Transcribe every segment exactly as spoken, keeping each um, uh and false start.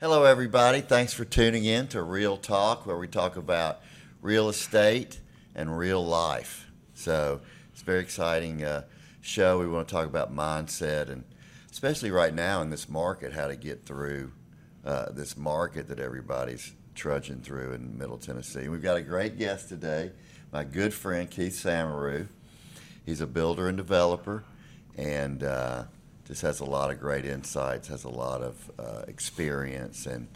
Hello, everybody. Thanks for tuning in to Real Talk, where we talk about real estate and real life. So it's a very exciting uh, show. We want to talk about mindset, and especially right now in this market, how to get through uh, this market that everybody's trudging through in Middle Tennessee. We've got a great guest today, my good friend Keith Samaroo. He's a builder and developer, and uh, just has a lot of great insights, has a lot of uh, experience, and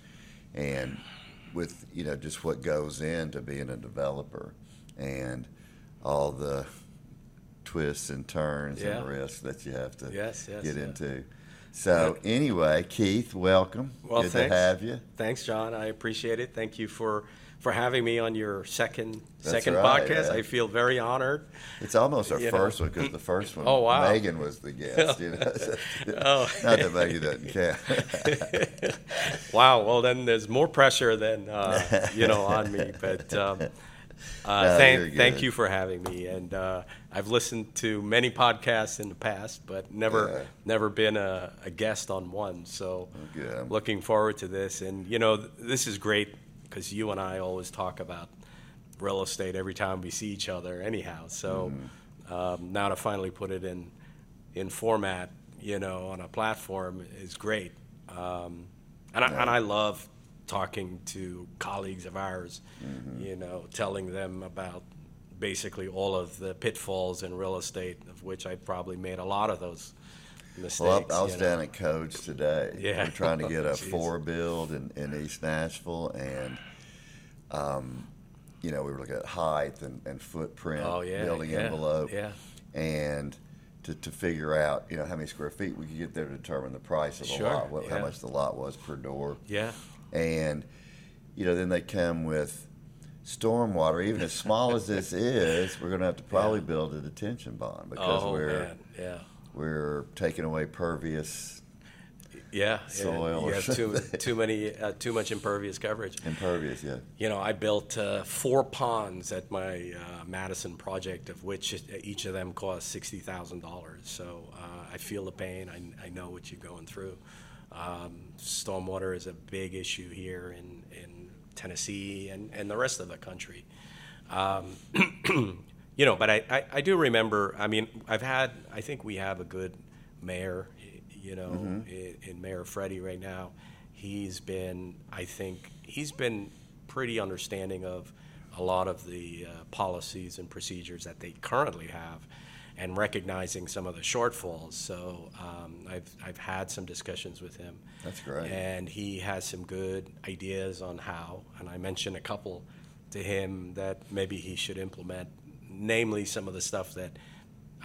and with you know just what goes into being a developer, and all the twists and turns yeah. and risks that you have to yes, yes, get yeah. into. So yeah. anyway, Keith, welcome. Well, Good thanks. to have you. Thanks, John. I appreciate it. Thank you for. for having me on your second That's second right, podcast. Yeah. I feel very honored. It's almost our you first know. one, because the first one, oh, wow. Megan was the guest. You know? oh. Not that Megan doesn't count. Wow, well then there's more pressure than, uh, you know, on me. But um, uh, no, thank, thank you for having me. And uh, I've listened to many podcasts in the past, but never yeah. never been a, a guest on one. So okay. looking forward to this. And, you know, th- this is great, because you and I always talk about real estate every time we see each other anyhow. So mm. um, now to finally put it in in format, you know, on a platform is great. Um, and, yeah. I, and I love talking to colleagues of ours, mm-hmm. you know, telling them about basically all of the pitfalls in real estate, of which I probably made a lot of those mistakes. Well, I, I was down know. at Codes today. Yeah. We're trying to get a four build in, in East Nashville, and um, you know, we were looking at height and, and footprint, oh, yeah, building yeah, envelope, yeah. and to, to figure out, you know, how many square feet we could get there to determine the price of sure, a lot, what, yeah. how much the lot was per door. Yeah. And you know, then they come with stormwater. Even as small as this is, we're going to have to probably yeah. build a detention bond, because oh, we're man. yeah. we're taking away pervious yeah, soil. You have too too many uh, too much impervious coverage. Impervious, yeah. You know, I built uh, four ponds at my uh, Madison project, of which each of them cost sixty thousand dollars. So uh, I feel the pain. I, I know what you're going through. Um, stormwater is a big issue here in in Tennessee and, and the rest of the country. Um, You know, but I, I, I do remember, I mean, I've had, I think we have a good mayor, you know, mm-hmm. in, in Mayor Freddie right now. He's been, I think, he's been pretty understanding of a lot of the uh, policies and procedures that they currently have, and recognizing some of the shortfalls. So um, I've I've had some discussions with him. That's great. And he has some good ideas on how, and I mentioned a couple to him that maybe he should implement, namely some of the stuff that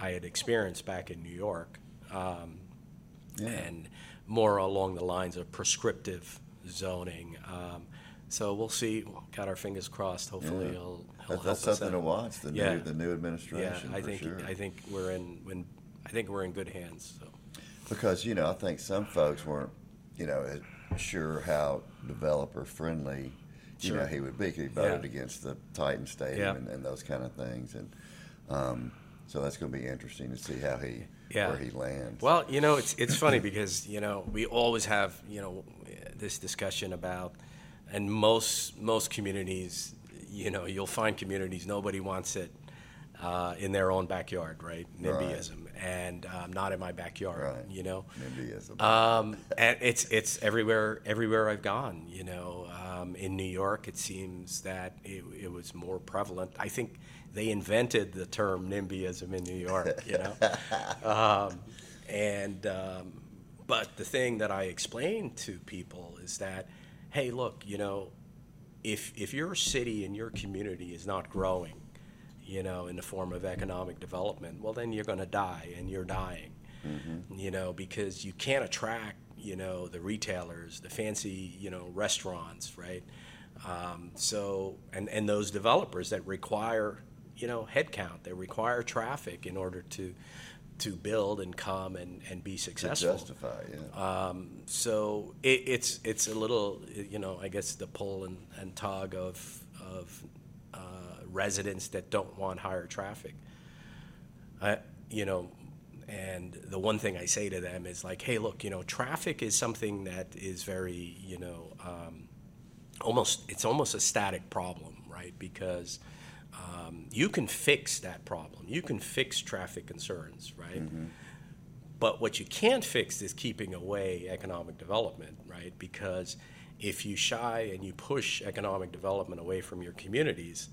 I had experienced back in New York, um, yeah. and more along the lines of prescriptive zoning. Um, so we'll see. Got our fingers crossed. Hopefully, yeah. he'll, he'll that, help us out. That's something to watch. The yeah. new the new administration. Yeah, I for think sure. I think we're in when I think we're in good hands. So. Because you know, I think some folks weren't, you know, sure how developer friendly. You know, he would be. He voted yeah. against the Titan Stadium yeah. and, and those kind of things, and um, so that's going to be interesting to see how he yeah. where he lands. Well, you know, it's it's funny because you know we always have you know this discussion about, and most most communities, you know, you'll find communities nobody wants it uh, in their own backyard, right? NIMBYism, right. and um, not in my backyard, right. you know. NIMBYism. Um, and it's it's everywhere everywhere I've gone, you know. Uh, Um, in New York, it seems that it, it was more prevalent. I think they invented the term NIMBYism in New York, you know. um, and um, but the thing that I explain to people is that, hey, look, you know, if if your city and your community is not growing, you know, in the form of economic development, well, then you're going to die, and you're dying, mm-hmm. you know, because you can't attract, you know, the retailers, the fancy, you know, restaurants, right? Um, so, and, and those developers that require, you know, headcount, they require traffic in order to to build and come and, and be successful. To justify, yeah. Um, so it, it's it's a little, you know, I guess the pull and, and tug of, of uh, residents that don't want higher traffic. I, you know, And the one thing I say to them is like, hey, look, you know, traffic is something that is very, you know, um, almost, it's almost a static problem, right? Because um, you can fix that problem. You can fix traffic concerns, right? Mm-hmm. But what you can't fix is keeping away economic development, right? Because if you shy and you push economic development away from your communities,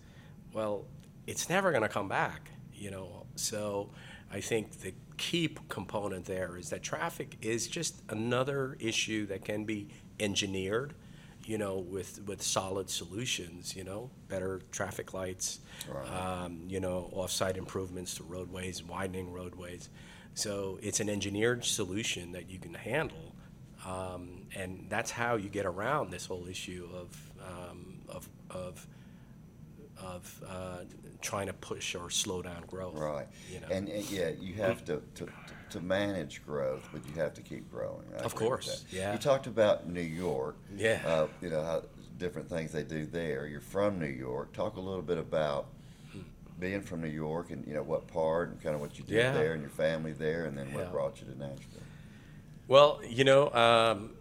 well, it's never going to come back, you know? So I think the key component there is that traffic is just another issue that can be engineered, you know, with, with solid solutions, you know, better traffic lights, right. um, you know, off-site improvements to roadways, widening roadways. So it's an engineered solution that you can handle, um, and that's how you get around this whole issue of um, of of of uh, trying to push or slow down growth. Right. You know? and, and yeah, you have to, to to manage growth, but you have to keep growing. I of course. Yeah. You talked about New York. Yeah. Uh, you know how different things they do there. You're from New York. Talk a little bit about being from New York and, you know, what part and kind of what you did yeah. there and your family there, and then what yeah. brought you to Nashville? Well, you know, um,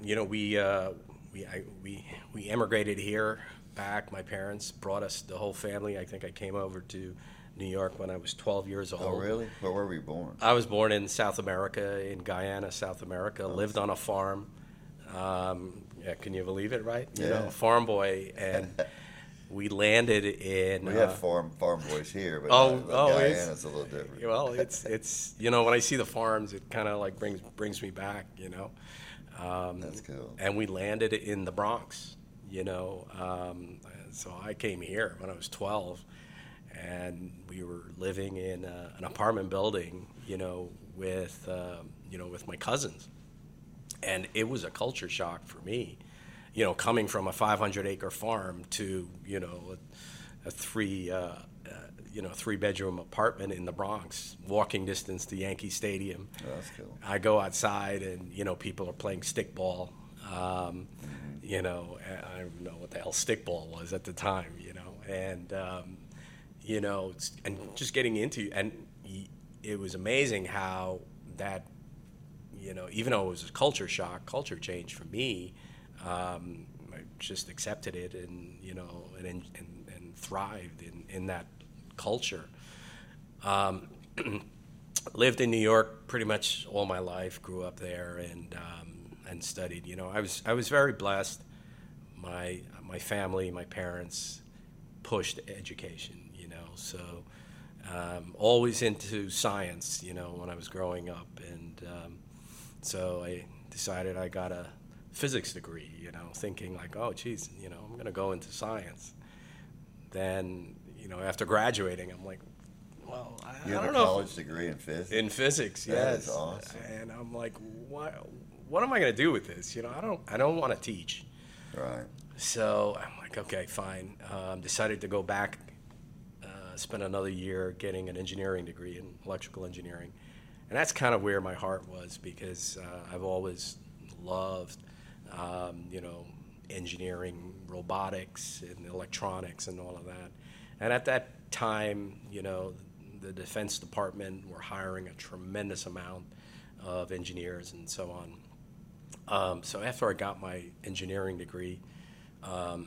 you know, we uh, we I, we we emigrated here back. My parents brought us, the whole family. I think I came over to New York when I was twelve years old. Oh, really? Where were you born? I was born in South America, in Guyana, South America. Oh, lived on a farm. Um, yeah, can you believe it? Right? You yeah. know, a farm boy and. We landed in. We uh, have farm farm boys here, but oh, oh, Guyana's a little different. Well, it's it's you know, when I see the farms, it kind of like brings brings me back, you know. Um, That's cool. And we landed in the Bronx, you know. Um, so I came here when I was twelve, and we were living in uh, an apartment building, you know, with uh, you know with my cousins, and it was a culture shock for me. You know, coming from a five hundred acre farm to, you know, a, a three, uh, uh, you know, three bedroom apartment in the Bronx, walking distance to Yankee Stadium. Oh, that's cool. I go outside and, you know, people are playing stickball. Um, mm-hmm. You know, I don't even know what the hell stickball was at the time, you know, and, um, you know, and just getting into, and it was amazing how that, you know, even though it was a culture shock, culture change for me, Um, I just accepted it, and you know, and and, and thrived in, in that culture. Um, lived in New York pretty much all my life. Grew up there, and um, and studied. You know, I was I was very blessed. My my family, my parents pushed education. You know, so um, always into science. You know, when I was growing up, and um, so I decided I got a physics degree, you know, thinking like, oh, geez, you know, I'm going to go into science. Then, you know, after graduating, I'm like, well, I, you I don't know. You have a college degree in physics? In physics, that yes. That is awesome. And I'm like, what, what am I going to do with this? You know, I don't I don't want to teach. Right. So I'm like, okay, fine. Um, decided to go back, uh, spend another year getting an engineering degree in electrical engineering. And that's kind of where my heart was, because uh, I've always loved Um, you know, engineering, robotics, and electronics, and all of that. And at that time, you know, the Defense Department were hiring a tremendous amount of engineers and so on. Um, so after I got my engineering degree, um,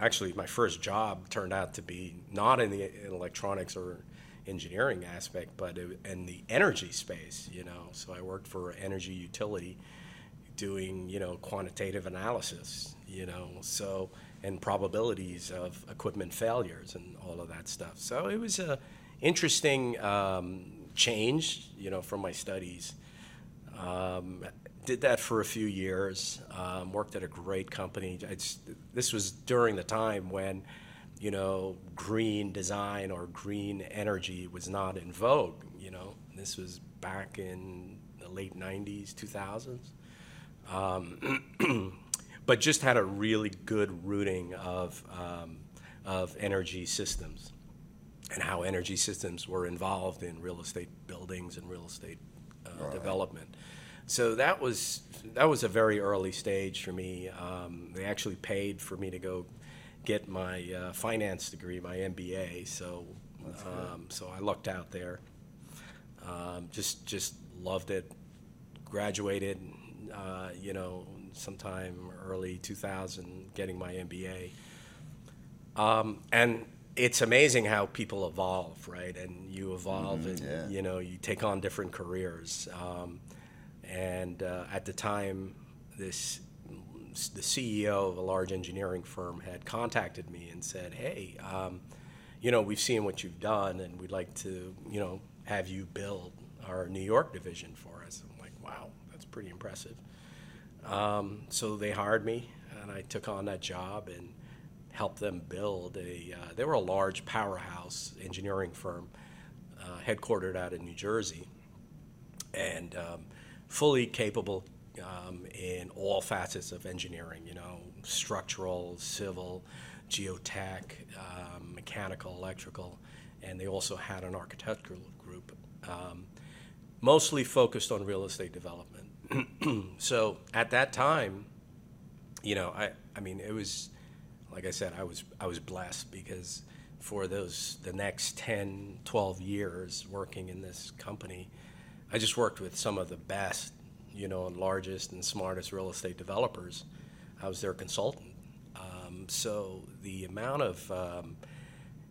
actually my first job turned out to be not in the in electronics or engineering aspect, but in the energy space, you know. So I worked for an energy utility, doing, you know, quantitative analysis, you know, so, and probabilities of equipment failures and all of that stuff. So it was a interesting um, change, you know, from my studies. Um, did that for a few years, um, worked at a great company. It's, this was during the time when, you know, green design or green energy was not in vogue, you know. This was back in the late nineties, two thousands. Um, but just had a really good rooting of um, of energy systems and how energy systems were involved in real estate buildings and real estate uh, right. development. So that was that was a very early stage for me. Um, they actually paid for me to go get my uh, finance degree, my M B A. So um, so I lucked out there. Um, just just loved it. Graduated, uh, you know, sometime early two thousand, getting my M B A. Um, and it's amazing how people evolve, right? And you evolve, mm-hmm, and yeah. you know, you take on different careers. Um, and uh, at the time, this the C E O of a large engineering firm had contacted me and said, "Hey, um, you know, we've seen what you've done, and we'd like to, you know, have you build our New York division for us." I'm like, "Wow, that's pretty impressive." Um, so they hired me, and I took on that job and helped them build a, uh, they were a large powerhouse engineering firm, uh, headquartered out of New Jersey, and um, fully capable um, in all facets of engineering, you know, structural, civil, geotech, um, mechanical, electrical, and they also had an architectural group, um, mostly focused on real estate development. So at that time, you know, I, I mean, it was, like I said, I was I was blessed because for those the next ten, twelve years working in this company, I just worked with some of the best, you know, and largest and smartest real estate developers. I was their consultant. Um, so the amount of um,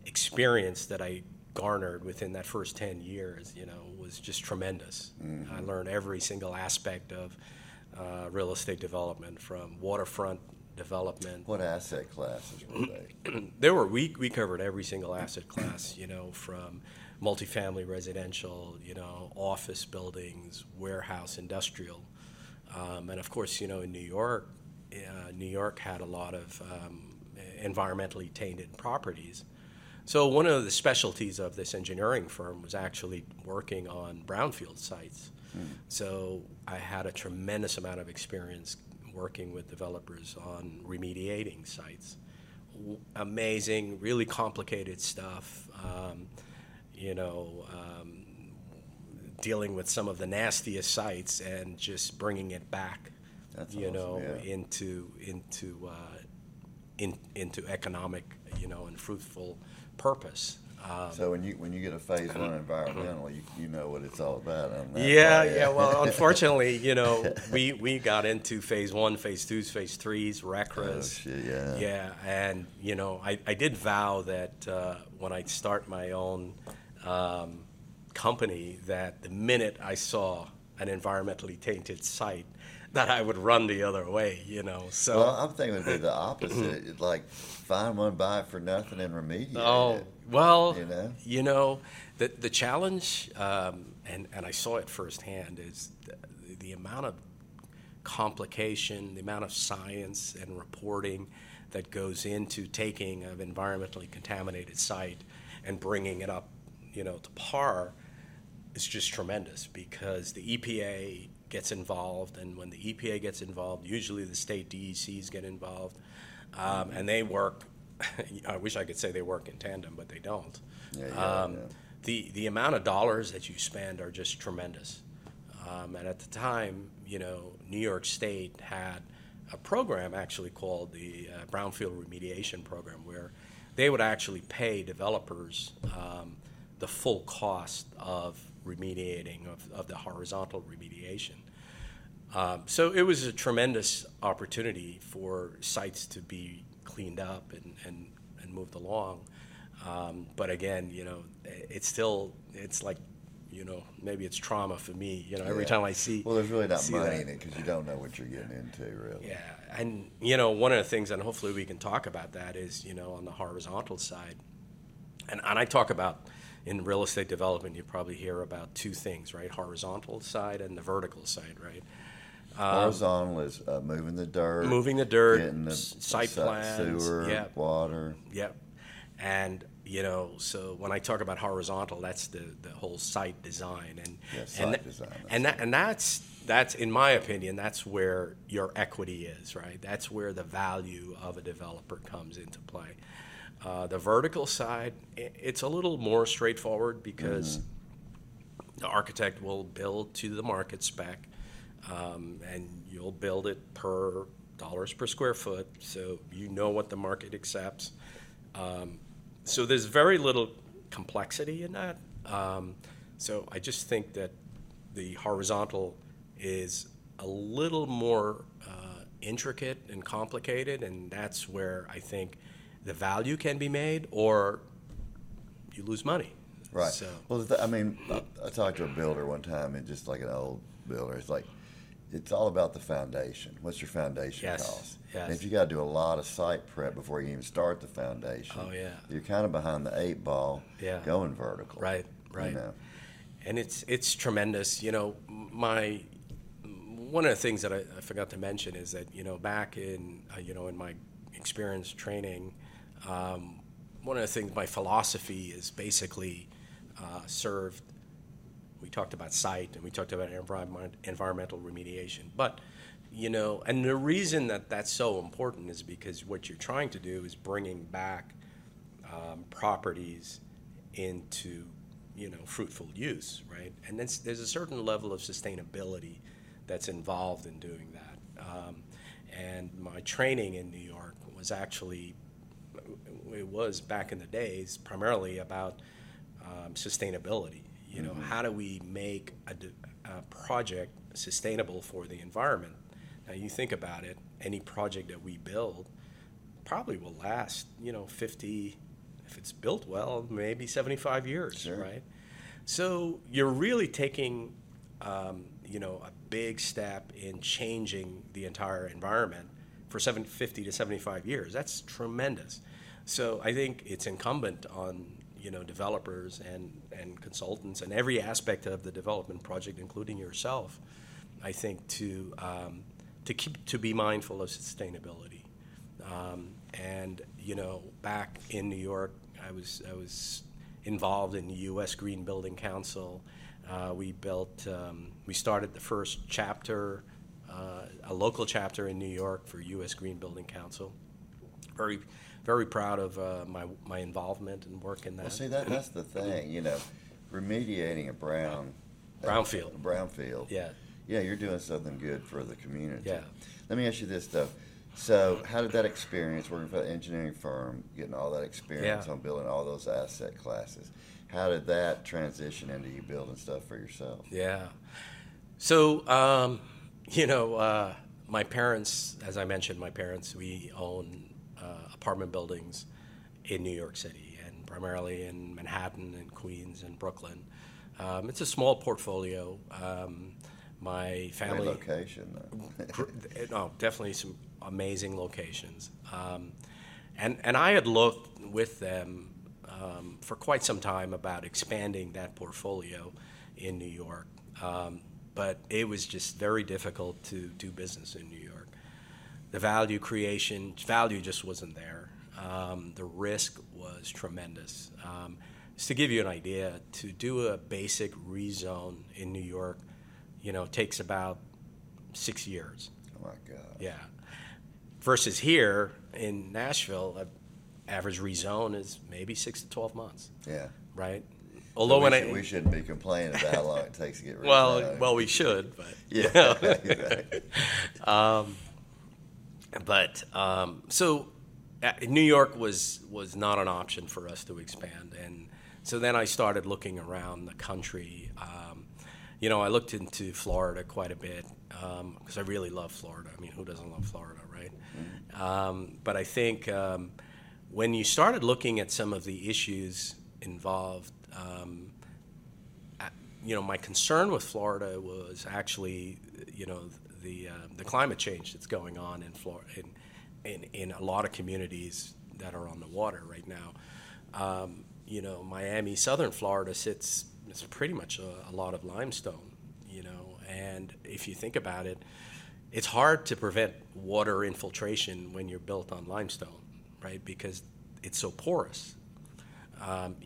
experience that I garnered within that first ten years, you know, was just tremendous. Mm-hmm. I learned every single aspect of uh, real estate development, from waterfront development. What asset classes were they? There were we we covered every single asset class, you know, from multifamily residential, you know, office buildings, warehouse, industrial, um, and of course, you know, in New York, uh, New York had a lot of um, environmentally tainted properties. So one of the specialties of this engineering firm was actually working on brownfield sites. Mm. So I had a tremendous amount of experience working with developers on remediating sites. W- amazing, really complicated stuff, um, you know, um, dealing with some of the nastiest sites and just bringing it back, That's you awesome, know, yeah. into into uh, in, into economic, you know, and fruitful purpose. Um, so when you when you get a phase one environmental, you, you know what it's all about. On that yeah, yeah. Well, unfortunately, you know, we, we got into phase one, phase twos, phase threes, R C R As. Oh, shit, yeah. Yeah, and, you know, I, I did vow that uh, when I start my own um, company, that the minute I saw an environmentally tainted site, that I would run the other way, you know. So well, I'm thinking it'd be the opposite. Like, find one, buy it for nothing, and remediate oh, it. Well, you know, you know the the challenge, um, and and I saw it firsthand, is the, the amount of complication, the amount of science and reporting that goes into taking an environmentally contaminated site and bringing it up, you know, to par, is just tremendous because the E P A gets involved, and when the E P A gets involved, usually the state D E Cs get involved, um, and they work, I wish I could say they work in tandem, but they don't. Yeah, yeah, um, yeah. The, the amount of dollars that you spend are just tremendous. Um, and at the time, you know, New York State had a program actually called the uh, Brownfield Remediation Program, where they would actually pay developers um, the full cost of remediating, of, of the horizontal remediation. Um, so it was a tremendous opportunity for sites to be cleaned up and, and, and moved along. Um, but again, you know, it's still, it's like, you know, maybe it's trauma for me, you know, every yeah. time I see. Well, there's really not money that in it because you don't know what you're getting into, really. Yeah. And, you know, one of the things, and hopefully we can talk about that, is, you know, on the horizontal side, and, and I talk about, in real estate development, you probably hear about two things, right? Horizontal side and the vertical side, right? Um, horizontal is uh, moving the dirt. Moving the dirt, getting the site plans, sewer, yep. water. Yep. And, you know, so when I talk about horizontal, that's the, the whole site design. And, yeah, site and, design. That's and, that, and that's, that's, in my opinion, that's where your equity is, right? That's where the value of a developer comes into play. Uh, the vertical side, it's a little more straightforward because mm-hmm. the architect will build to the market spec, um, and you'll build it per dollars per square foot, so you know what the market accepts. Um, so there's very little complexity in that. Um, So I just think that the horizontal is a little more uh, intricate and complicated, and that's where I think the value can be made, or you lose money. Right. So. Well, I mean, I, I talked to a builder one time, and just like an old builder, it's like, it's all about the foundation. What's your foundation yes. cost? Yes. And if you got to do a lot of site prep before you even start the foundation, oh, yeah. you're kind of behind the eight ball yeah. going vertical. Right, right. You know? And it's it's tremendous. You know, my one of the things that I, I forgot to mention is that, you know, back in, uh, you know, in my experience training, um, one of the things, my philosophy is basically uh, served. We talked about site and we talked about environment, environmental remediation. But, you know, and the reason that that's so important is because what you're trying to do is bringing back um, properties into, you know, fruitful use, right? And then there's a certain level of sustainability that's involved in doing that. Um, and my training in New York was actually, it was back in the days, primarily about um, sustainability. You know, mm-hmm. how do we make a, a project sustainable for the environment? Now, you think about it, any project that we build probably will last, you know, fifty, if it's built well, maybe seventy-five years, sure. right? So you're really taking, um, you know, a big step in changing the entire environment for fifty to seventy-five years. That's tremendous. So I think it's incumbent on you know, developers and, and consultants and every aspect of the development project, including yourself, I think to um, to keep to be mindful of sustainability. Um, and you know, back in New York, I was I was involved in the U S Green Building Council. Uh, we built um, we started the first chapter, uh, a local chapter in New York for U S Green Building Council. Very. Very proud of uh, my my involvement and work in that. Well, see, that that's the thing, you know, remediating a brown brownfield, uh, brownfield. Yeah, yeah, you're doing something good for the community. Yeah. Let me ask you this though. So, how did that experience working for the engineering firm, getting all that experience yeah. on building all those asset classes, how did that transition into you building stuff for yourself? Yeah. So, um, you know, uh, my parents, as I mentioned, my parents, we own. Uh, apartment buildings in New York City and primarily in Manhattan and Queens and Brooklyn. Um, it's a small portfolio. Um, my family... Great location, though. No, definitely some amazing locations. Um, and, and I had looked with them um, for quite some time about expanding that portfolio in New York. Um, but it was just very difficult to do business in New York. The value creation, value just wasn't there. Um, the risk was tremendous. Um, just to give you an idea, to do a basic rezone in New York, you know, takes about six years. Oh, my God. Yeah. Versus here in Nashville, an average rezone is maybe six to twelve months. Yeah. Right? Although so we, when should, I, we shouldn't be complaining about how long it takes to get rid well, of it. Well, we should, but, yeah, you know. Exactly. um, But um, so uh, New York was, was not an option for us to expand. And so then I started looking around the country. Um, you know, I looked into Florida quite a bit because um, I really love Florida. I mean, who doesn't love Florida, right? Mm-hmm. Um, but I think um, when you started looking at some of the issues involved, um, at, you know, my concern with Florida was actually, you know, the uh, the climate change that's going on in Florida, in, in in a lot of communities that are on the water right now. Um, you know, Miami, southern Florida sits, it's pretty much a, a lot of limestone, you know, and if you think about it, it's hard to prevent water infiltration when you're built on limestone, right, because it's so porous. Um,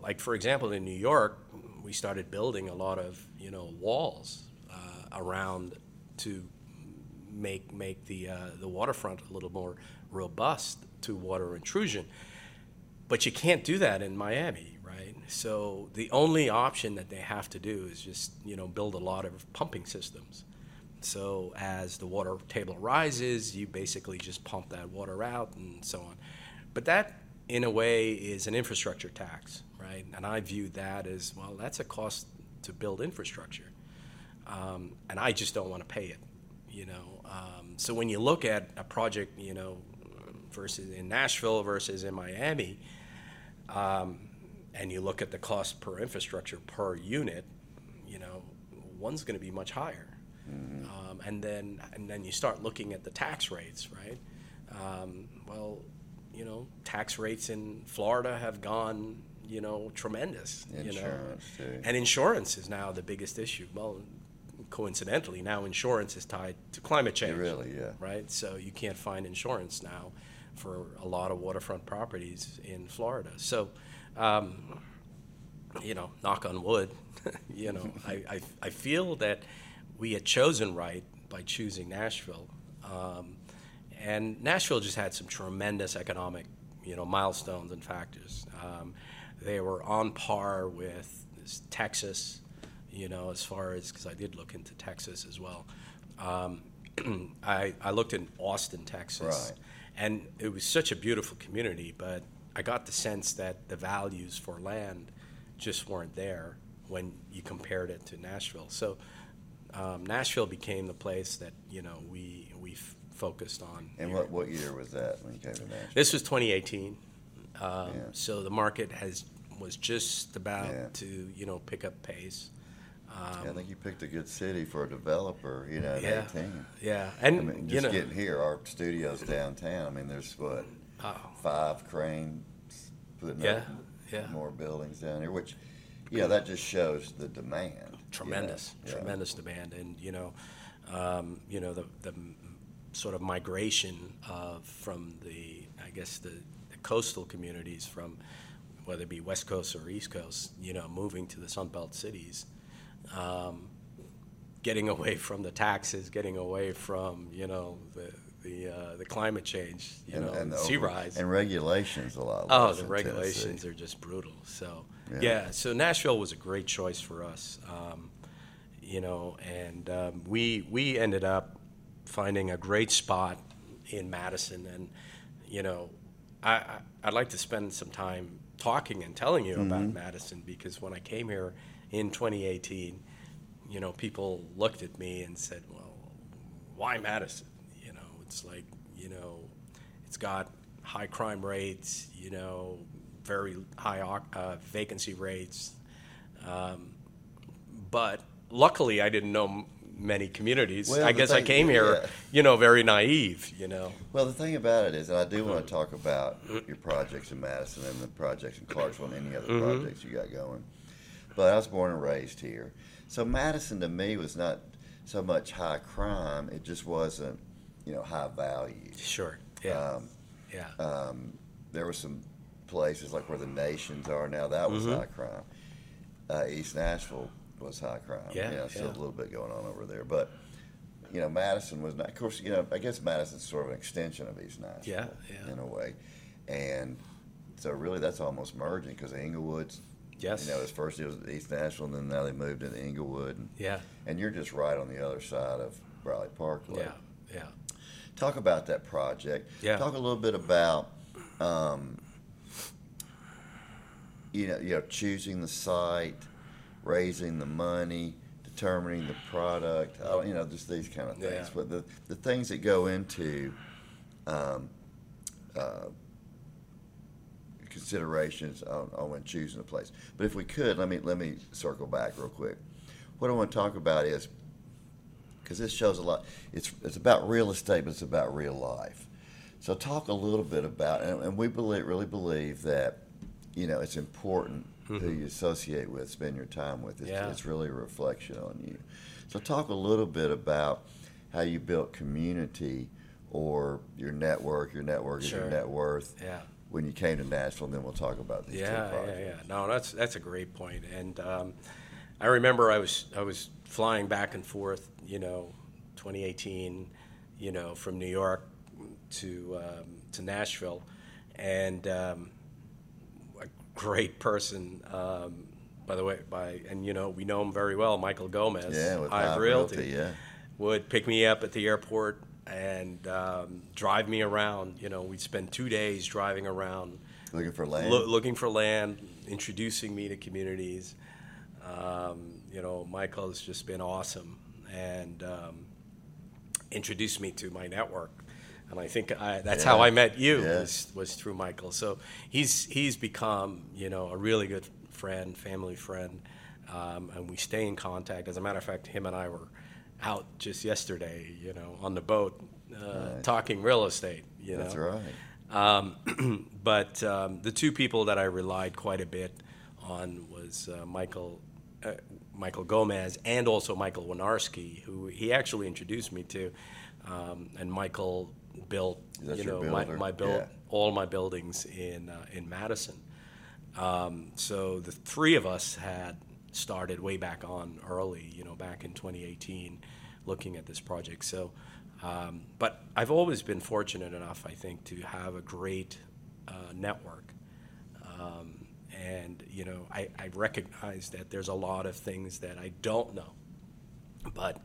like, for example, in New York, we started building a lot of, you know, walls uh, around to make make the uh, the waterfront a little more robust to water intrusion. But you can't do that in Miami, right? So the only option that they have to do is just, you know, build a lot of pumping systems. So as the water table rises, you basically just pump that water out and so on. But that in a way is an infrastructure tax, right? And I view that as, well, that's a cost to build infrastructure. Um, and I just don't want to pay it, you know. Um, so when you look at a project, you know, versus in Nashville versus in Miami, um, and you look at the cost per infrastructure per unit, you know, one's going to be much higher. Mm-hmm. Um, and then and then you start looking at the tax rates, right? Um, well, you know, tax rates in Florida have gone, you know, tremendous. Insurance, you know, too. And insurance is now the biggest issue. Well, coincidentally, now insurance is tied to climate change. It really, yeah. Right? So you can't find insurance now for a lot of waterfront properties in Florida. So, um, you know, knock on wood, you know, I, I, I feel that we had chosen right by choosing Nashville. Um, and Nashville just had some tremendous economic, you know, milestones and factors. Um, they were on par with Texas, you know, as far as, because I did look into Texas as well. Um, I, I looked in Austin, Texas, right. And it was such a beautiful community, but I got the sense that the values for land just weren't there when you compared it to Nashville. So um, Nashville became the place that, you know, we we f- focused on. And what, what year was that when you came to Nashville? This was twenty eighteen. Um, yeah. So the market has was just about yeah. to, you know, pick up pace. Um, yeah, I think you picked a good city for a developer, you know, at yeah, eighteen. Yeah, and I mean, just you know, getting here, our studio's downtown. I mean, there's what oh. five cranes putting yeah, up yeah. more buildings down here, which yeah, that just shows the demand. Tremendous, you know? tremendous yeah. demand, and you know, um, you know the the sort of migration of from the I guess the, the coastal communities from whether it be West Coast or East Coast, you know, moving to the Sunbelt cities. Um, getting away from the taxes, getting away from you know the the, uh, the climate change, you and, know, and the sea over, rise and regulations a lot. Oh, the regulations Tennessee. Are just brutal. So yeah. yeah, so Nashville was a great choice for us, um, you know, and um, we we ended up finding a great spot in Madison, and you know, I, I I'd like to spend some time talking and telling you mm-hmm. about Madison because when I came here. In twenty eighteen, you know, people looked at me and said, well, why Madison? You know, it's like, you know, it's got high crime rates, you know, very high uh, vacancy rates. Um, but luckily, I didn't know m- many communities. Well, I guess thing, I came here, yeah. you know, very naive, you know. Well, the thing about it is, and I do mm-hmm. want to talk about your projects in Madison and the projects in Clarksville and any other mm-hmm. projects you got going. But I was born and raised here. So Madison to me was not so much high crime. It just wasn't, you know, high value. Sure, yeah. Um, yeah. Um, there were some places like where the Nations are now. That was mm-hmm. high crime. Uh, East Nashville was high crime. Yeah, you know, still yeah. a little bit going on over there. But, you know, Madison was not. Of course, you know, I guess Madison's sort of an extension of East Nashville yeah, yeah. in a way. And so really that's almost merging because Englewood's. Yes. You know, at first it was East Nashville, and then now they moved into Englewood. And, yeah. And you're just right on the other side of Briley Parkway. Yeah, yeah. Talk about that project. Yeah. Talk a little bit about, um, you know, you know, choosing the site, raising the money, determining the product, you know, just these kind of things. Yeah. But the, the things that go into um, uh considerations on, on when choosing a place. But if we could, let me let me circle back real quick. What I want to talk about is, because this shows a lot, it's it's about real estate, but it's about real life. So talk a little bit about, and, and we believe, really believe that, you know, it's important mm-hmm. who you associate with, spend your time with. It's, yeah. it's really a reflection on you. So talk a little bit about how you built community or your network, your network sure. is your net worth. Yeah. When you came to Nashville, and then we'll talk about these yeah, two projects. Yeah, yeah, no, that's that's a great point. And um, I remember I was I was flying back and forth, you know, twenty eighteen, you know, from New York to um, to Nashville, and um, a great person, um, by the way, by and you know we know him very well, Michael Gomez, yeah, with Hive Realty, Realty yeah. would pick me up at the airport. And um, drive me around. You know, we'd spend two days driving around Looking for land. Lo- looking for land, introducing me to communities. Um, you know, Michael has just been awesome and um, introduced me to my network. And I think I, that's yeah. how I met you yeah. was, was through Michael. So he's he's become, you know, a really good friend, family friend, um, and we stay in contact. As a matter of fact, him and I were out just yesterday, you know, on the boat uh, right. talking real estate. You that's know. Right. Um, but um, the two people that I relied quite a bit on was uh, Michael uh, Michael Gomez and also Michael Winarski, who he actually introduced me to, um, and Michael. Built, you know, my, my built yeah. all my buildings in uh, in Madison. Um, so the three of us had started way back on early, you know, back in twenty eighteen, looking at this project. So, um, but I've always been fortunate enough, I think, to have a great uh, network, um, and you know, I, I recognize that there's a lot of things that I don't know, but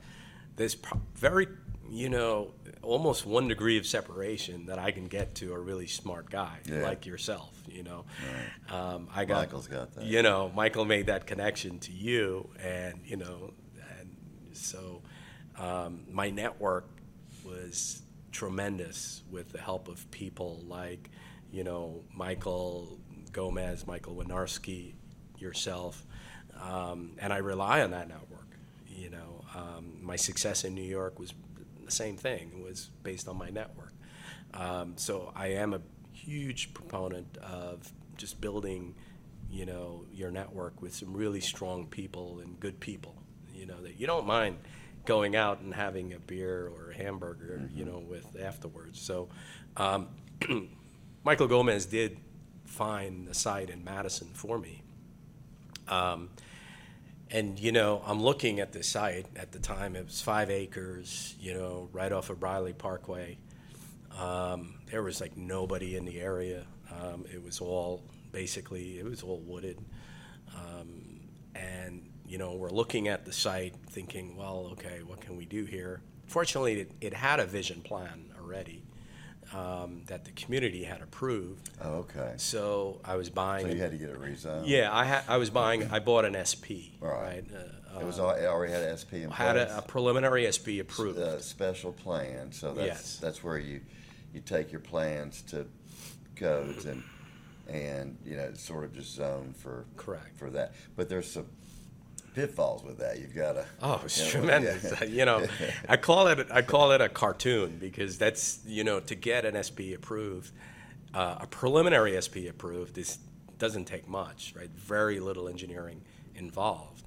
this pro- very. you know, almost one degree of separation that I can get to a really smart guy yeah. like yourself, you know. Right. Um, I got, Michael's got that. You know, Michael made that connection to you, and, you know, and so um, my network was tremendous with the help of people like, you know, Michael Gomez, Michael Winarski, yourself, um, and I rely on that network, you know. Um, my success in New York was the same thing. It was based on my network. Um, so I am a huge proponent of just building, you know, your network with some really strong people and good people, you know, that you don't mind going out and having a beer or a hamburger, mm-hmm. you know, with afterwards. So um, Michael Gomez did find the site in Madison for me. Um, And, you know, I'm looking at this site. At the time, it was five acres, you know, right off of Riley Parkway. Um, there was, like, nobody in the area. Um, it was all, basically, it was all wooded. Um, and, you know, we're looking at the site thinking, well, okay, what can we do here? Fortunately, it, it had a vision plan already um, that the community had approved. Oh, okay. So I was buying. So you had to get it rezoned. Yeah, I ha- I was buying. I bought an S P. All right. right? Uh, it was all, it already had an S P in place. Had a, a preliminary S P approved. A special plan. So that's yes. that's where you, you take your plans to codes and and you know sort of just zone for correct for that. But there's some pitfalls with that. You've got to. Oh, it's you know, tremendous. Yeah. You know, I call it I call it a cartoon because that's you know to get an S P approved. Uh, a preliminary S P approved, this doesn't take much, right? Very little engineering involved.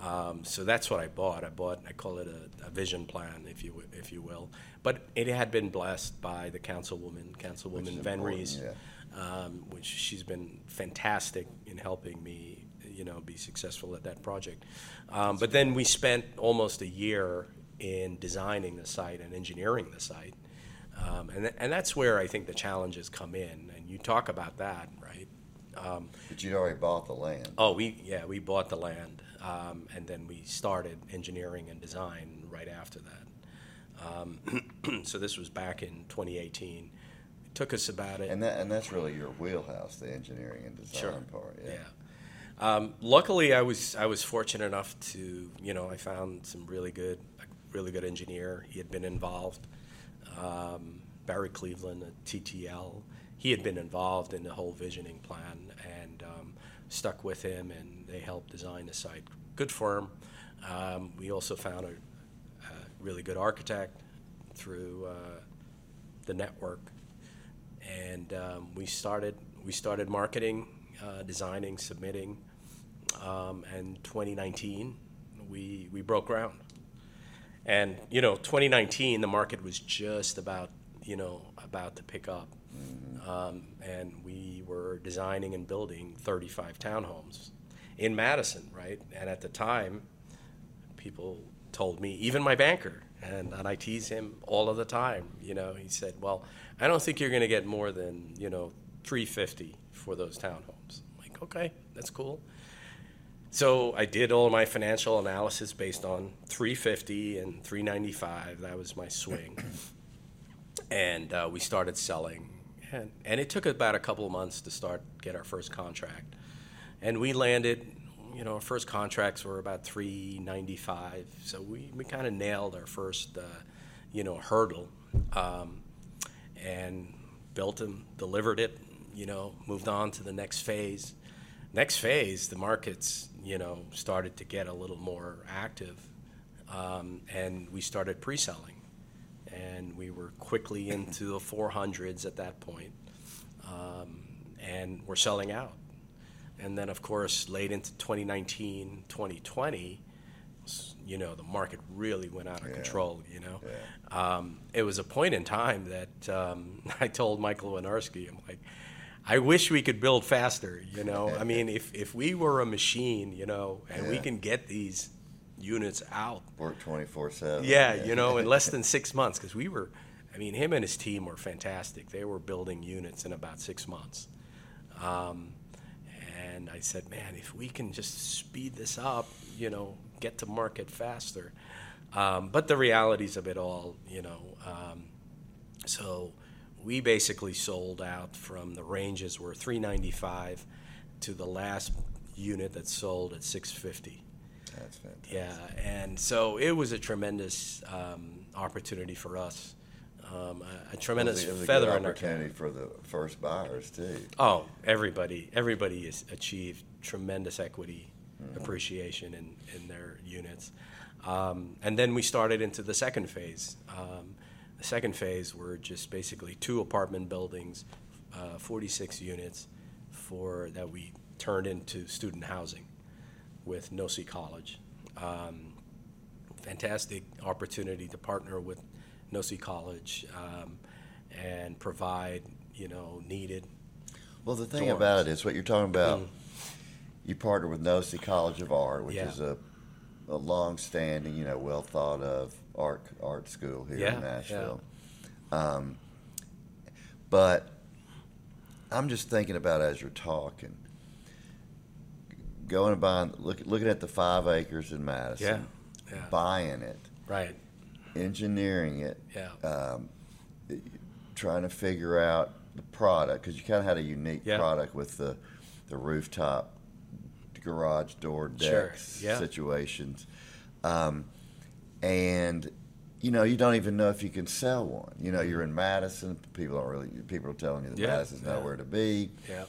Um, so that's what I bought. I bought, I call it a, a vision plan, if you if you will. But it had been blessed by the councilwoman, Councilwoman Venries, yeah. um, which she's been fantastic in helping me, you know, be successful at that project. Um, but then we spent almost a year in designing the site and engineering the site. Um, and th- and that's where I think the challenges come in, and you talk about that, right? Um, but you'd already bought the land. Oh, we yeah, we bought the land, um, and then we started engineering and design right after that. Um, so this was back in twenty eighteen. It took us about it. And that and that's really your wheelhouse, the engineering and design sure. part. Yeah. yeah. Um, luckily, I was I was fortunate enough to you know I found some really good really good engineer. He had been involved. Um, Barry Cleveland at T T L, he had been involved in the whole visioning plan and um, stuck with him, and they helped design the site. Good firm. Um, we also found a, a really good architect through uh, the network, and um, we started we started marketing, uh, designing, submitting, um, and twenty nineteen we we broke ground. And, you know, twenty nineteen, the market was just about, you know, about to pick up. Mm-hmm. Um, and we were designing and building thirty-five townhomes in Madison, right? And at the time, people told me, even my banker, and, and I tease him all of the time, you know, he said, well, I don't think you're going to get more than, you know, three hundred fifty for those townhomes. I'm like, okay, that's cool. So I did all my financial analysis based on three hundred fifty and three hundred ninety-five. That was my swing. And uh, we started selling, and, and it took about a couple of months to start get our first contract, and we landed. You know, our first contracts were about three ninety-five, so we, we kind of nailed our first, uh, you know, hurdle, um, and built them, delivered it. You know, moved on to the next phase. Next phase, the markets, you know, started to get a little more active, um, and we started pre-selling, and we were quickly into the four hundreds at that point, um, and we're selling out. And then, of course, late into twenty nineteen, twenty twenty, you know, the market really went out of yeah. control, you know. Yeah. Um, it was a point in time that um, I told Michael Winarski, I'm like, I wish we could build faster, you know. I mean, if, if we were a machine, you know, and yeah. we can get these units out. Work twenty-four seven. Yeah, yeah, you know, in less than six months. Because we were, I mean, him and his team were fantastic. They were building units in about six months. Um And I said, man, if we can just speed this up, you know, get to market faster. Um, but the realities of it all, you know, um, so we basically sold out from the ranges were three ninety-five to the last unit that sold at six fifty. That's fantastic. Yeah, and so it was a tremendous um, opportunity for us. Um, a, a tremendous it was a, it was feather in our cap. Opportunity for the first buyers too. Oh, everybody, everybody has achieved tremendous equity mm-hmm. appreciation in, in their units, um, and then we started into the second phase. Um, the second phase were just basically two apartment buildings, uh, forty-six units, for that we turned into student housing with Nossi College. Um, fantastic opportunity to partner with Nossi College, um, and provide, you know, needed. Well, the thing dorms. About it is what you're talking about, mm. you partner with Nossi College of Art, which yeah. is a, a long-standing, you know, well-thought-of art art school here yeah, in Nashville. Yeah. Um, but I'm just thinking about as you're talking, going and buying, look, looking at the five acres in Madison, yeah. Yeah. buying it. Right. Engineering it, yeah. um, trying to figure out the product, because you kind of had a unique yeah. product with the the rooftop, garage door decks sure. yeah. situations, um, and you know you don't even know if you can sell one. You know you're in Madison, people don't really people are telling you that yeah. Madison's yeah. nowhere to be, yeah.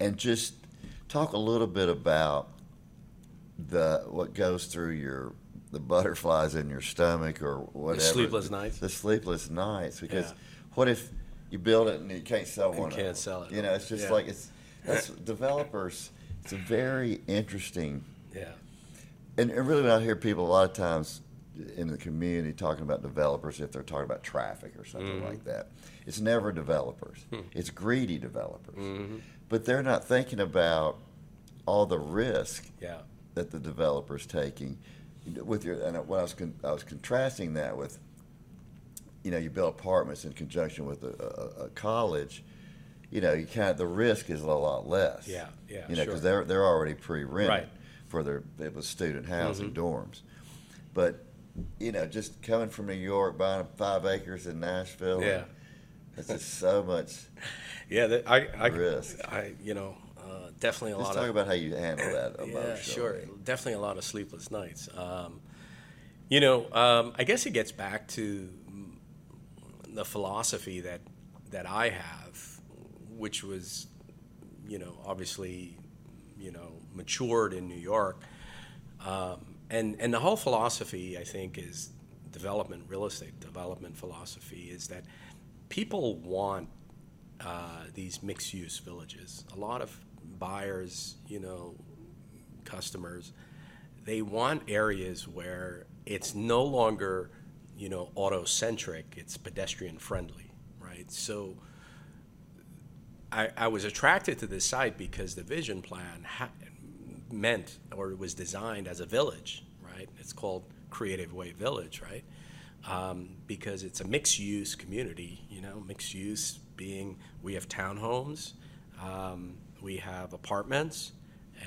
and just talk a little bit about the what goes through your. The butterflies in your stomach or whatever. The sleepless nights. The sleepless nights. Because yeah. what if you build it and you can't sell one? You can't sell it. You know, it's just yeah. like it's that's developers. It's a very interesting. Yeah. And really when I hear people a lot of times in the community talking about developers, if they're talking about traffic or something mm-hmm. like that, it's never developers. Hmm. It's greedy developers. Mm-hmm. But they're not thinking about all the risk yeah. that the developer's taking. With your and when I was con, I was contrasting that with, you know, you build apartments in conjunction with a, a, a college, you know, you kind of the risk is a lot less. Yeah, yeah, you know, because sure. they're they're already pre-rented right. for their it was student housing mm-hmm. dorms, but you know, just coming from New York buying five acres in Nashville, yeah, it's just so much. Yeah, that, I I risk. I you know. Uh, definitely a Let's lot talk of, about how you handle that emotionally. Yeah, sure. Definitely a lot of sleepless nights. Um, you know, um, I guess it gets back to the philosophy that that I have, which was, you know, obviously, you know, matured in New York. Um, and, and the whole philosophy, I think, is development, real estate development philosophy, is that people want uh, these mixed-use villages. A lot of buyers, you know, customers, they want areas where it's no longer, you know, auto-centric, it's pedestrian-friendly, right? So I, I was attracted to this site because the vision plan ha- meant or was designed as a village, right? It's called Creative Way Village, right? Um, because it's a mixed-use community, you know, mixed-use being we have townhomes, um, we have apartments,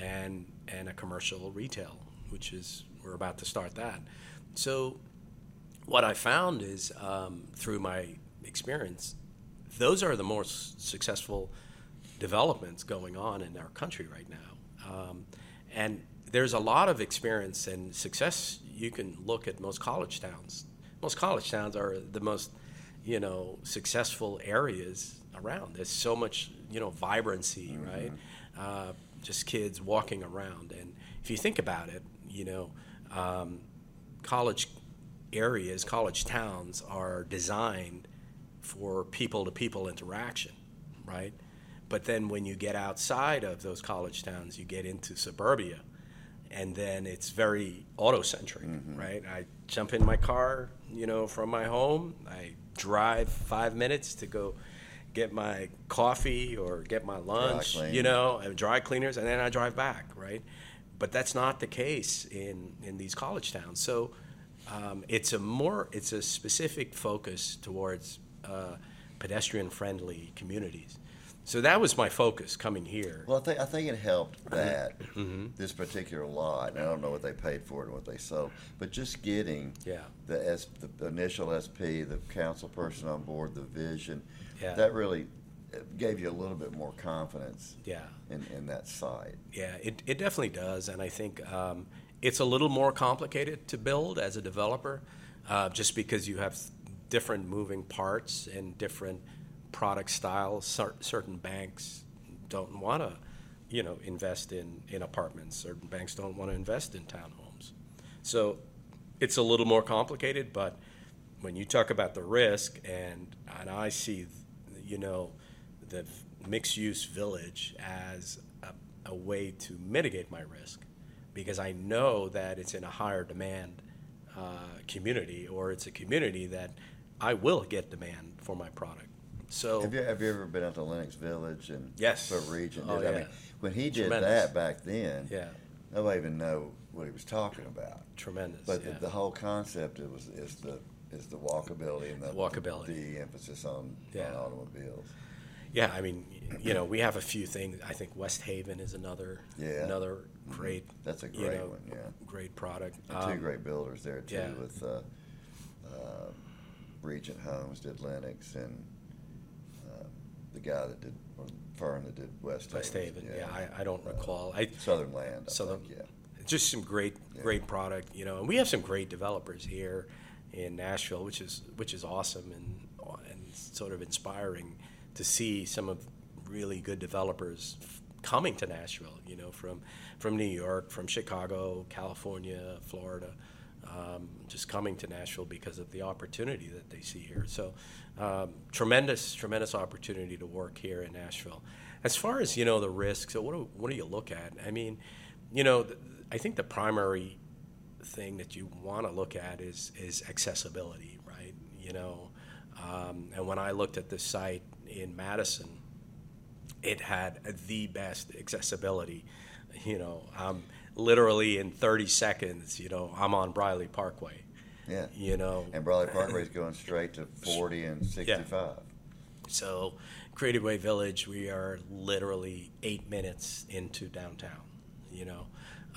and and a commercial retail, which is we're about to start that. So what I found is um, through my experience those are the most successful developments going on in our country right now. Um, and there's a lot of experience and success. You can look at most college towns. Most college towns are the most, you know, successful areas around. There's so much, you know, vibrancy, mm-hmm. right? Uh, just kids walking around. And if you think about it, you know, um, college areas, college towns are designed for people-to-people interaction, right? But then when you get outside of those college towns, you get into suburbia, and then it's very auto-centric, mm-hmm. right? I jump in my car, you know, from my home. I drive five minutes to go get my coffee or get my lunch, you know, and dry cleaners, and then I drive back, right? But that's not the case in, in these college towns. So um, it's a more, it's a specific focus towards uh, pedestrian-friendly communities. So that was my focus coming here. Well, I think I think it helped that mm-hmm. this particular lot. And I don't know what they paid for it and what they sold, but just getting yeah. the, S, the initial S P, the council person on board, the vision, yeah. that really gave you a little bit more confidence. Yeah. in, in that site. Yeah, it it definitely does, and I think um, it's a little more complicated to build as a developer, uh, just because you have different moving parts and different product styles. Certain banks don't want to, you know, invest in, in apartments. Certain banks don't want to invest in townhomes. So it's a little more complicated, but when you talk about the risk, and, and I see, you know, the mixed-use village as a, a way to mitigate my risk, because I know that it's in a higher demand uh, community, or it's a community that I will get demand for my product. So have you, have you ever been out to Lenox Village and yes. the region? Oh, yeah. I mean, when he did Tremendous. that back then, yeah. nobody even know what he was talking about. Tremendous. But yeah. the, the whole concept it was is the is the walkability and the walkability, the, the emphasis on, yeah. on automobiles. Yeah, I mean, you know, we have a few things. I think West Haven is another yeah. another great. That's a great you know, one. Yeah, great product. And um, two great builders there too yeah. with uh, uh, Regent Homes did Lenox and. The guy that did, or the firm that did West Haven. West Haven, yeah, yeah I, I don't uh, recall. I, Southern Land, I Southern, think, yeah. Just some great, yeah. great product, you know. And we have some great developers here in Nashville, which is which is awesome and and sort of inspiring to see some of really good developers f- coming to Nashville, you know, from from New York, from Chicago, California, Florida, um, just coming to Nashville because of the opportunity that they see here. So. Um, tremendous, tremendous opportunity to work here in Nashville. As far as, you know, the risks, so what do, what do you look at? I mean, you know, th- I think the primary thing that you want to look at is is accessibility, right? You know, um, and when I looked at this site in Madison, it had the best accessibility. You know, um, literally in thirty seconds, you know, I'm on Briley Parkway. Yeah, you know, and Briley Parkway is going straight to forty and sixty-five. Yeah. So, Creative Way Village, we are literally eight minutes into downtown. You know,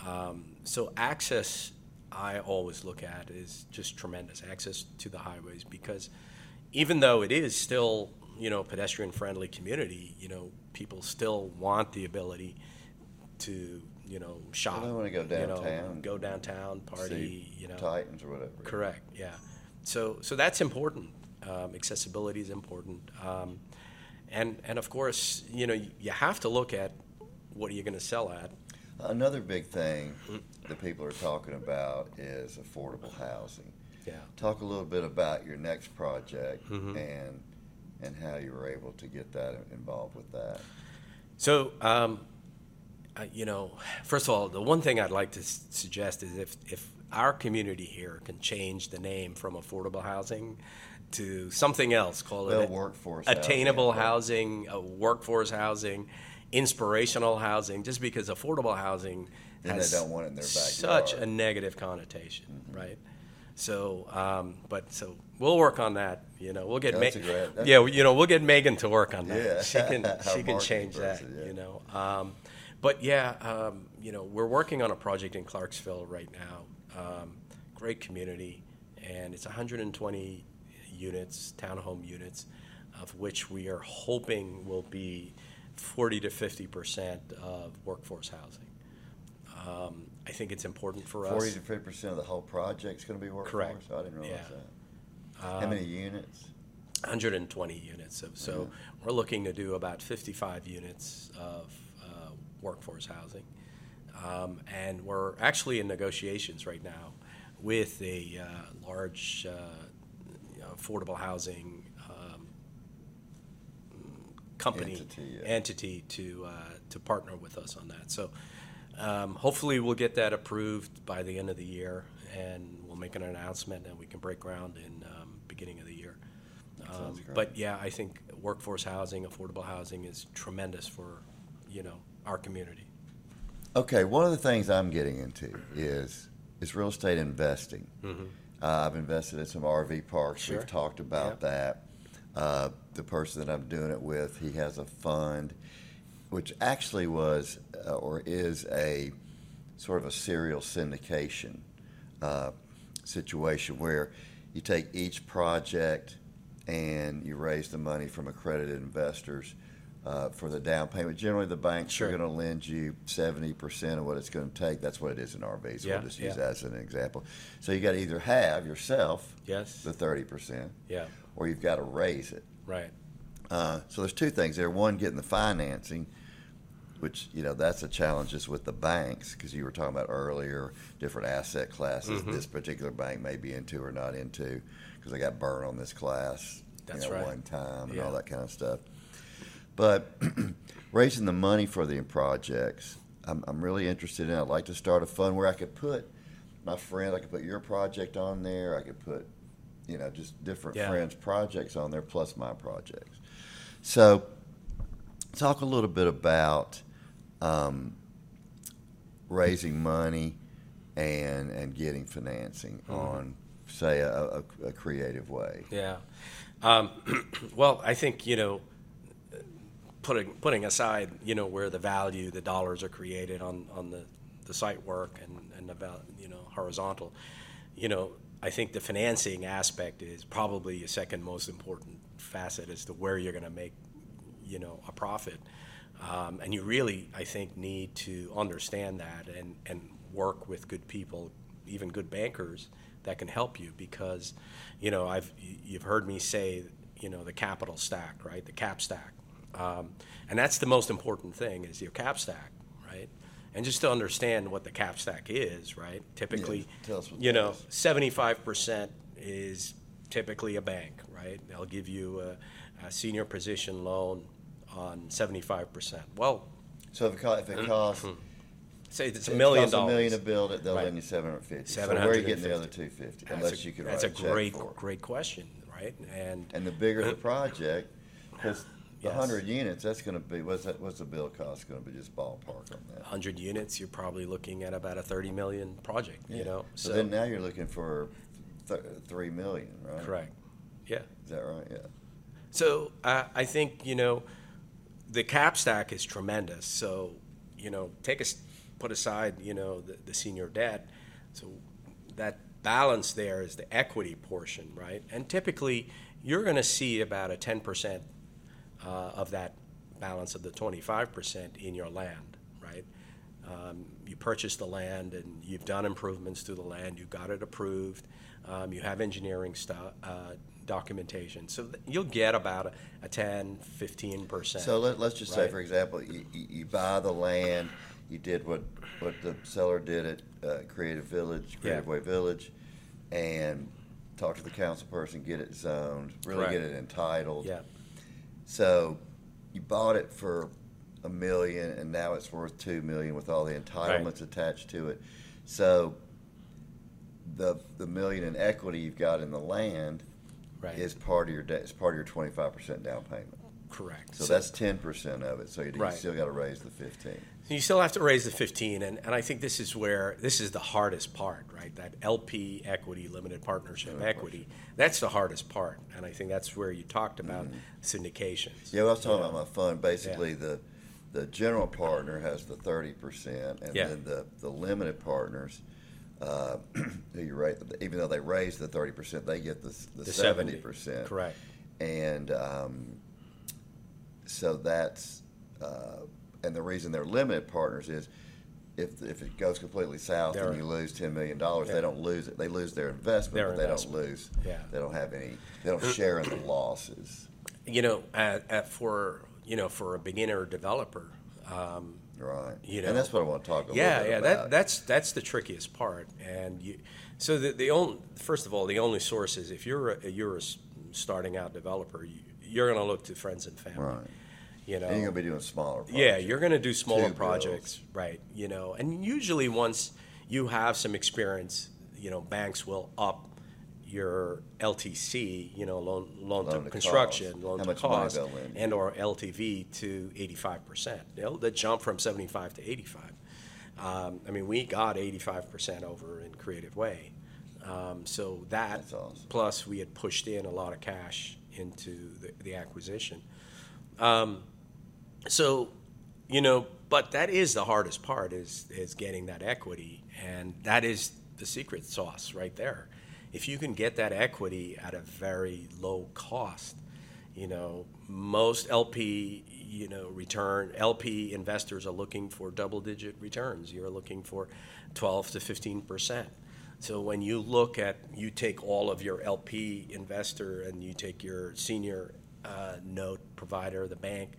um, so access I always look at is just tremendous access to the highways, because even though it is still, you know, pedestrian-friendly community, you know, people still want the ability to. You know, shop. Well, I want to go downtown. You know, go downtown, party. See you know, Titans or whatever. Correct. Yeah. So, so that's important. Um, accessibility is important, um, and and of course, you know, you, you have to look at what are you going to sell at. Another big thing that people are talking about is affordable housing. Yeah. Talk a little bit about your next project mm-hmm. and and how you were able to get that involved with that. So. Um, Uh, you know, first of all, the one thing I'd like to s- suggest is if, if our community here can change the name from affordable housing to something else, call well, it workforce attainable housing, housing uh, workforce housing, inspirational housing, just because affordable housing and has they don't want it in their backyard. Such a negative connotation, mm-hmm. right? So, um, but so we'll work on that. You know, we'll get Ma- great, yeah, you know, we'll get Megan to work on that. Yeah. She can she can change person, that. Yeah. You know. Um, But yeah, um, you know, we're working on a project in Clarksville right now. Um, great community, and it's one hundred twenty units, townhome units. of which we are hoping will be forty to fifty percent of workforce housing. Um, I think it's important for forty us. forty to fifty percent of the whole project's going to be workforce? Correct. I didn't realize yeah. that. Um, How many units? one hundred twenty units. So, so yeah. we're looking to do about fifty-five units of uh, workforce housing. Um, and we're actually in negotiations right now with a uh, large uh, you know, affordable housing um, company entity, yeah. entity to uh, to partner with us on that. So um, hopefully we'll get that approved by the end of the year, and we'll make an announcement, and we can break ground in um, beginning of the year. Um, but yeah, I think workforce housing, affordable housing is tremendous for you know our community. Okay, one of the things I'm getting into is is real estate investing. Mm-hmm. Uh, I've invested in some R V parks. Sure. We've talked about yep. that. Uh, the person that I'm doing it with, he has a fund, which actually was uh, or is a sort of a serial syndication uh, situation where you take each project and you raise the money from accredited investors. Uh, for the down payment, generally the banks sure. are going to lend you seventy percent of what it's going to take. That's what it is in R Vs. So yeah, we'll just use yeah. that as an example. So you got to either have yourself yes. the thirty percent, yeah, or you've got to raise it. Right. Uh, so there's two things there. One, getting the financing, which you know that's a challenge just with the banks because you were talking about earlier different asset classes. Mm-hmm. This particular bank may be into or not into because they got burned on this class. That's you know, right. One time and yeah. all that kind of stuff. But raising the money for the projects, I'm, I'm really interested in. I'd like to start a fund where I could put my friend, I could put your project on there. I could put, you know, just different yeah. friends' projects on there plus my projects. So talk a little bit about um, raising money and and getting financing mm-hmm. on, say, a, a, a creative way. Yeah. Um, well, I think, you know, Putting putting aside, you know, where the value, the dollars are created on, on the, the site work and, and the val, you know, horizontal, you know, I think the financing aspect is probably your second most important facet as to where you're going to make, you know, a profit. Um, and you really, I think, need to understand that and, and work with good people, even good bankers that can help you because, you know, I've you've heard me say, you know, the capital stack, right, the cap stack. Um, and that's the most important thing is your cap stack, right? And just to understand what the cap stack is, right? Typically, yeah, you know, is. seventy-five percent is typically a bank, right? They'll give you a, a senior position loan on seventy-five percent. Well, so if it, co- if it costs, mm-hmm. say it's a million dollars, a million to build it, they'll right. lend you seven hundred fifty. seven hundred fifty. So where are you getting the other two hundred fifty? That's unless a, you can write a check for it. That's a great, great question, right? And and the bigger the project, because the yes. one hundred units, that's going to be, what's, that, what's the bill cost going to be just ballpark on that? one hundred units, you're probably looking at about a thirty million dollars project, yeah. you know. So, so then now you're looking for th- three million dollars, right? Correct, yeah. Is that right? Yeah. So uh, I think, you know, the cap stack is tremendous. So, you know, take a, put aside, you know, the, the senior debt. So that balance there is the equity portion, right? And typically you're going to see about a ten percent Uh, of that balance of the twenty-five percent in your land, right? Um, you purchased the land and you've done improvements to the land, you got it approved, um, you have engineering stuff, uh, documentation. So th- you'll get about a, a ten, fifteen percent. So let, let's just right? say, for example, you, you buy the land, you did what, what the seller did at uh, Creative Village, Creative yeah. Way Village, and talk to the council person, get it zoned, really right. get it entitled. Yeah. So you bought it for a million, and now it's worth two million with all the entitlements right. attached to it. So the the million in equity you've got in the land right. is part of your de- is part of your twenty five percent down payment. Correct. So, so that's ten percent of it. So you, you right. still got to raise the fifteen. You still have to raise the fifteen, and, and I think this is where this is the hardest part, right? That L P equity, limited partnership limited equity, partnership. That's the hardest part, and I think that's where you talked about mm-hmm. syndications. Yeah, well, I was talking yeah. about my fund. Basically, yeah. the the general partner has the thirty percent, and yeah. then the, the limited partners, uh, who you rate, even though they raise the thirty percent, they get the the seventy percent. Correct. And um, so that's uh, and the reason they're limited partners is if if it goes completely south they're, and you lose ten million dollars, yeah. they don't lose it. They lose their investment, their but they investment. don't lose. Yeah. They don't have any. They don't share in the losses. You know, at, at for you know for a beginner developer. Um, Right, you know, and that's what I want to talk a yeah, little bit yeah, about. Yeah, yeah, that, that's that's the trickiest part. And you, so the the only, first of all, the only source is if you're a, you're a starting out developer, you, you're going to look to friends and family. Right. You know, and you're going to be doing smaller projects. Yeah, you're going to do smaller Two projects, bills. right? You know, and usually once you have some experience, you know, banks will up your L T C, you know, loan loan, loan to, to construction, cost. loan How to cost, and or L T V to eighty-five percent. They'll, they'll jump from seventy-five to eighty-five. Um, I mean, we got eighty-five percent over in Creative Way. Um, so that, awesome. plus we had pushed in a lot of cash into the, the acquisition. Um, so, you know, but that is the hardest part is is getting that equity, and that is the secret sauce right there. If you can get that equity at a very low cost, you know, most L P, you know, return, L P investors are looking for double-digit returns. You're looking for twelve to fifteen percent. So when you look at, you take all of your L P investor and you take your senior uh, note provider, the bank,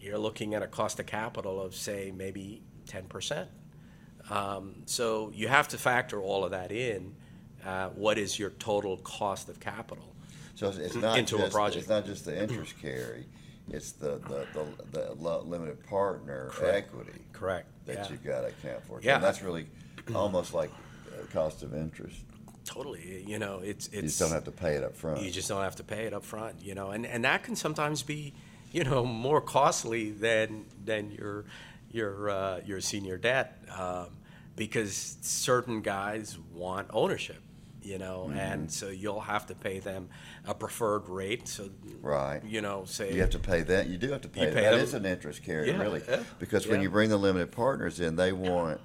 you're looking at a cost of capital of, say, maybe ten percent. Um, so you have to factor all of that in. Uh, what is your total cost of capital? So it's, it's not into just, a project. It's not just the interest carry; it's the the, the, the limited partner Correct. equity. Correct. That yeah. you've got to account for. So yeah, that's really almost like cost of interest. Totally. You know, it's it's. You just don't have to pay it up front. You just don't have to pay it up front. You know, and, and that can sometimes be, you know, more costly than than your your uh, your senior debt um, because certain guys want ownership. You know, mm-hmm. and so you'll have to pay them a preferred rate. So, right. you know, say you have to pay that. You do have to pay, pay that. That is an interest carry, yeah, really, yeah, because yeah. when you bring the limited partners in, they want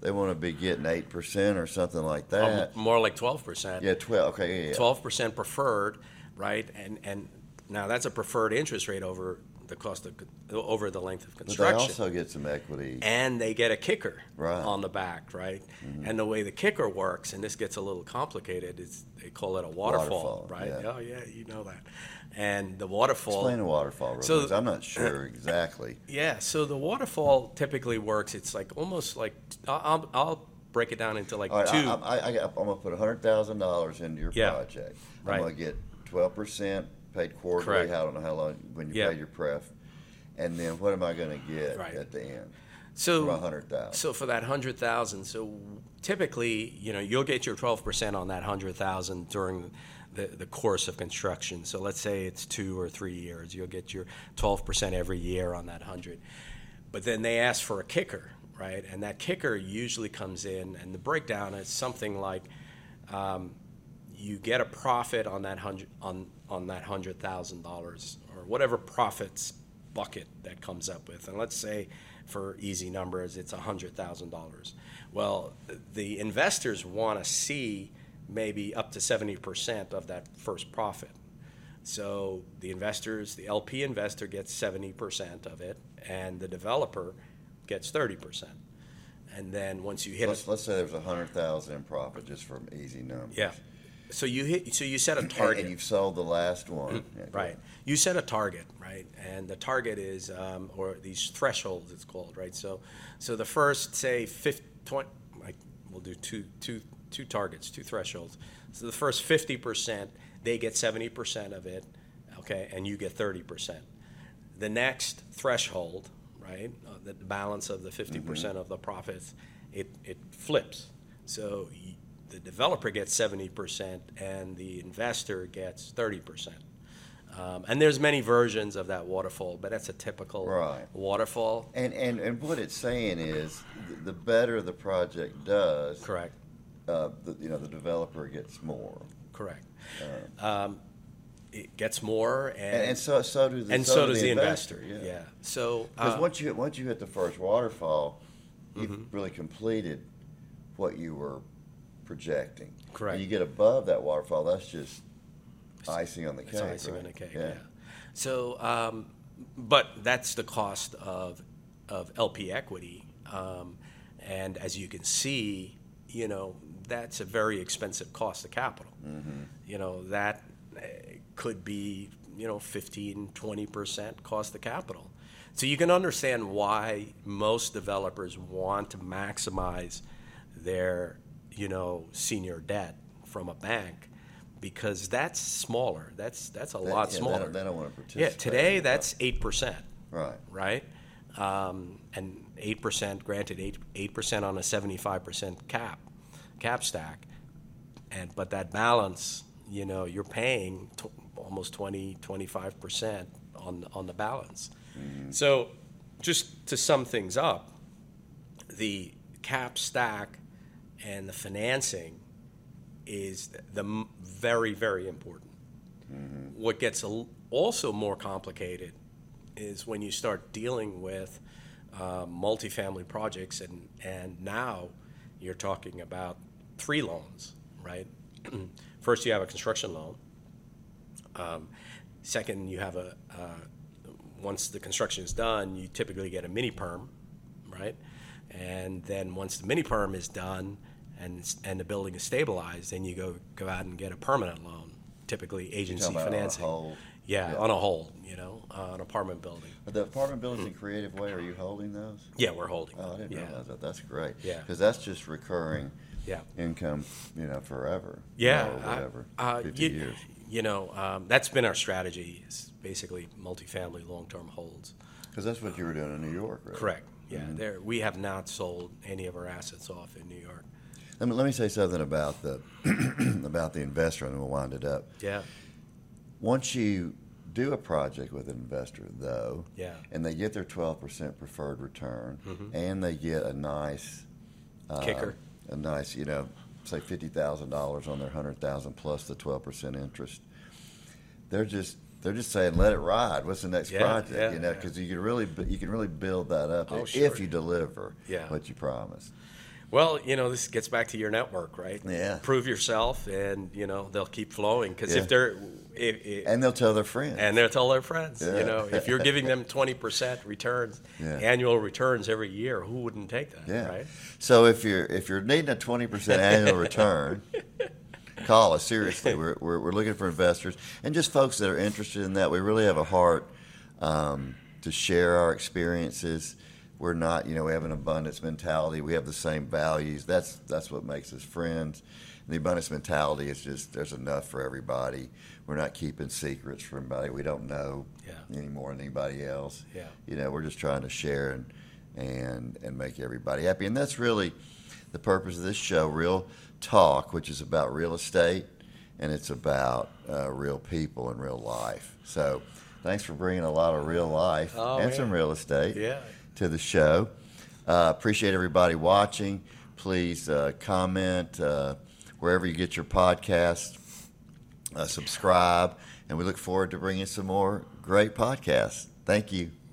they want to be getting eight percent or something like that. Um, more like twelve percent. Yeah, twelve. Okay, yeah, twelve percent preferred, right? And and now that's a preferred interest rate over the cost of over the length of construction. But they also get some equity, and they get a kicker right. on the back, right? Mm-hmm. And the way the kicker works, and this gets a little complicated, is they call it a waterfall, waterfall right? Yeah. Oh yeah, you know that. And the waterfall. Explain a waterfall, really, so, because I'm not sure exactly. Yeah, so the waterfall typically works. It's like almost like I'll, I'll break it down into like right, two. I, I, I, I'm gonna put a hundred thousand dollars into your yeah. project. I'm right. gonna get twelve percent. Paid quarterly, I don't know how long, when you yeah. pay your pref. And then what am I going to get right. at the end? So, one hundred thousand dollars. So for that one hundred thousand dollars, so typically, you know, you'll get your twelve percent on that one hundred thousand dollars during the, the course of construction. So let's say it's two or three years. You'll get your twelve percent every year on that one hundred thousand dollars. But then they ask for a kicker, right? And that kicker usually comes in, and the breakdown is something like um, you get a profit on that hundred on on that hundred thousand dollars or whatever profits bucket that comes up with, and let's say for easy numbers it's a hundred thousand dollars. Well, the investors want to see maybe up to seventy percent of that first profit. So the investors, the L P investor gets seventy percent of it, and the developer gets thirty percent. And then once you hit, let's, it, let's say there was a hundred thousand in profit just from easy numbers. Yeah. So you hit, so you set a target. And you've sold the last one. Yeah, right. You set a target, right? And the target is, um, or these thresholds it's called, right? So so the first, say, fifty, twenty, like we'll do two, two, two targets, two thresholds. So the first fifty percent, they get seventy percent of it, okay, and you get thirty percent. The next threshold, right, the balance of the fifty percent mm-hmm. of the profits, it, it flips. So you, the developer gets seventy percent and the investor gets thirty percent. Um, and there's many versions of that waterfall, but that's a typical right. waterfall. And, and and what it's saying is th- the better the project does, correct. Uh, the, you know, the developer gets more. Correct. Um, um, it gets more, and, and, and so so do the and so, so does the investor. investor yeah. yeah. So because uh, once you once you hit the first waterfall, you've mm-hmm. really completed what you were projecting. Correct. And you get above that waterfall, that's just Icing on the cake. It's icing right? on the cake, yeah. yeah. So, um, but that's the cost of of L P equity. Um, and as you can see, you know, that's a very expensive cost of capital. Mm-hmm. You know, that could be, you know, fifteen, twenty percent cost of capital. So you can understand why most developers want to maximize their, you know, senior debt from a bank, because that's smaller. That's that's a that, lot yeah, smaller. They don't want to participate. Yeah, today that's eight percent. Right. Right? Um, and eight percent, granted, eight percent on a seventy-five percent cap, cap stack. and But that balance, you know, you're paying t- almost twenty, twenty-five percent on, on the balance. Mm-hmm. So just to sum things up, the cap stack and the financing is the, the very, very important. Mm-hmm. What gets a, also more complicated is when you start dealing with uh, multifamily projects, and, and now you're talking about three loans, right? First, you have a construction loan. Um, second, you have a, uh, once the construction is done, you typically get a mini perm, right? And then once the mini perm is done and and the building is stabilized, then you go, go out and get a permanent loan, typically agency financing. On a hold. Yeah, yeah, on a hold, you know, uh, an apartment building. But the apartment buildings in Creative Way, are you holding those? Yeah, we're holding them. Oh, I didn't yeah. realize that. That's great. Yeah. Because that's just recurring yeah. income, you know, forever. Yeah. Or whatever, I, uh, fifty you, years. You know, um, that's been our strategy, is basically multifamily long-term holds. Because that's what you were doing in New York, right? Correct. Yeah, mm-hmm. there we have not sold any of our assets off in New York. Let me, let me say something about the about the investor, and we'll wind it up. Yeah. Once you do a project with an investor, though, yeah. and they get their twelve percent preferred return, mm-hmm. and they get a nice uh, kicker, a nice, you know, say fifty thousand dollars on their one hundred thousand dollars plus the twelve percent interest, they're just they're just saying, let it ride. What's the next yeah, project? Yeah, you know, because yeah. you can really you can really build that up oh, if sure. you deliver yeah. what you promised. Well, you know, this gets back to your network, right? Yeah. Prove yourself, and you know they'll keep flowing, because yeah. if they're, if, if, and they'll tell their friends, and they'll tell their friends. Yeah. You know, if you're giving them twenty percent returns, yeah. annual returns every year, who wouldn't take that? Yeah. Right. So if you're if you're needing a twenty percent annual return, call us seriously. We're, we're we're looking for investors and just folks that are interested in that. We really have a heart um, to share our experiences. We're not, you know, we have an abundance mentality. We have the same values. That's that's what makes us friends. And the abundance mentality is just there's enough for everybody. We're not keeping secrets from anybody. We don't know yeah. any more than anybody else. Yeah. You know, we're just trying to share and, and and make everybody happy. And that's really the purpose of this show, Real Talk, which is about real estate, and it's about uh, real people and real life. So thanks for bringing a lot of real life oh, and man. some real estate. Yeah. to the show. Uh, appreciate everybody watching. Please uh, comment uh, wherever you get your podcast. Uh, subscribe, and we look forward to bringing some more great podcasts. Thank you.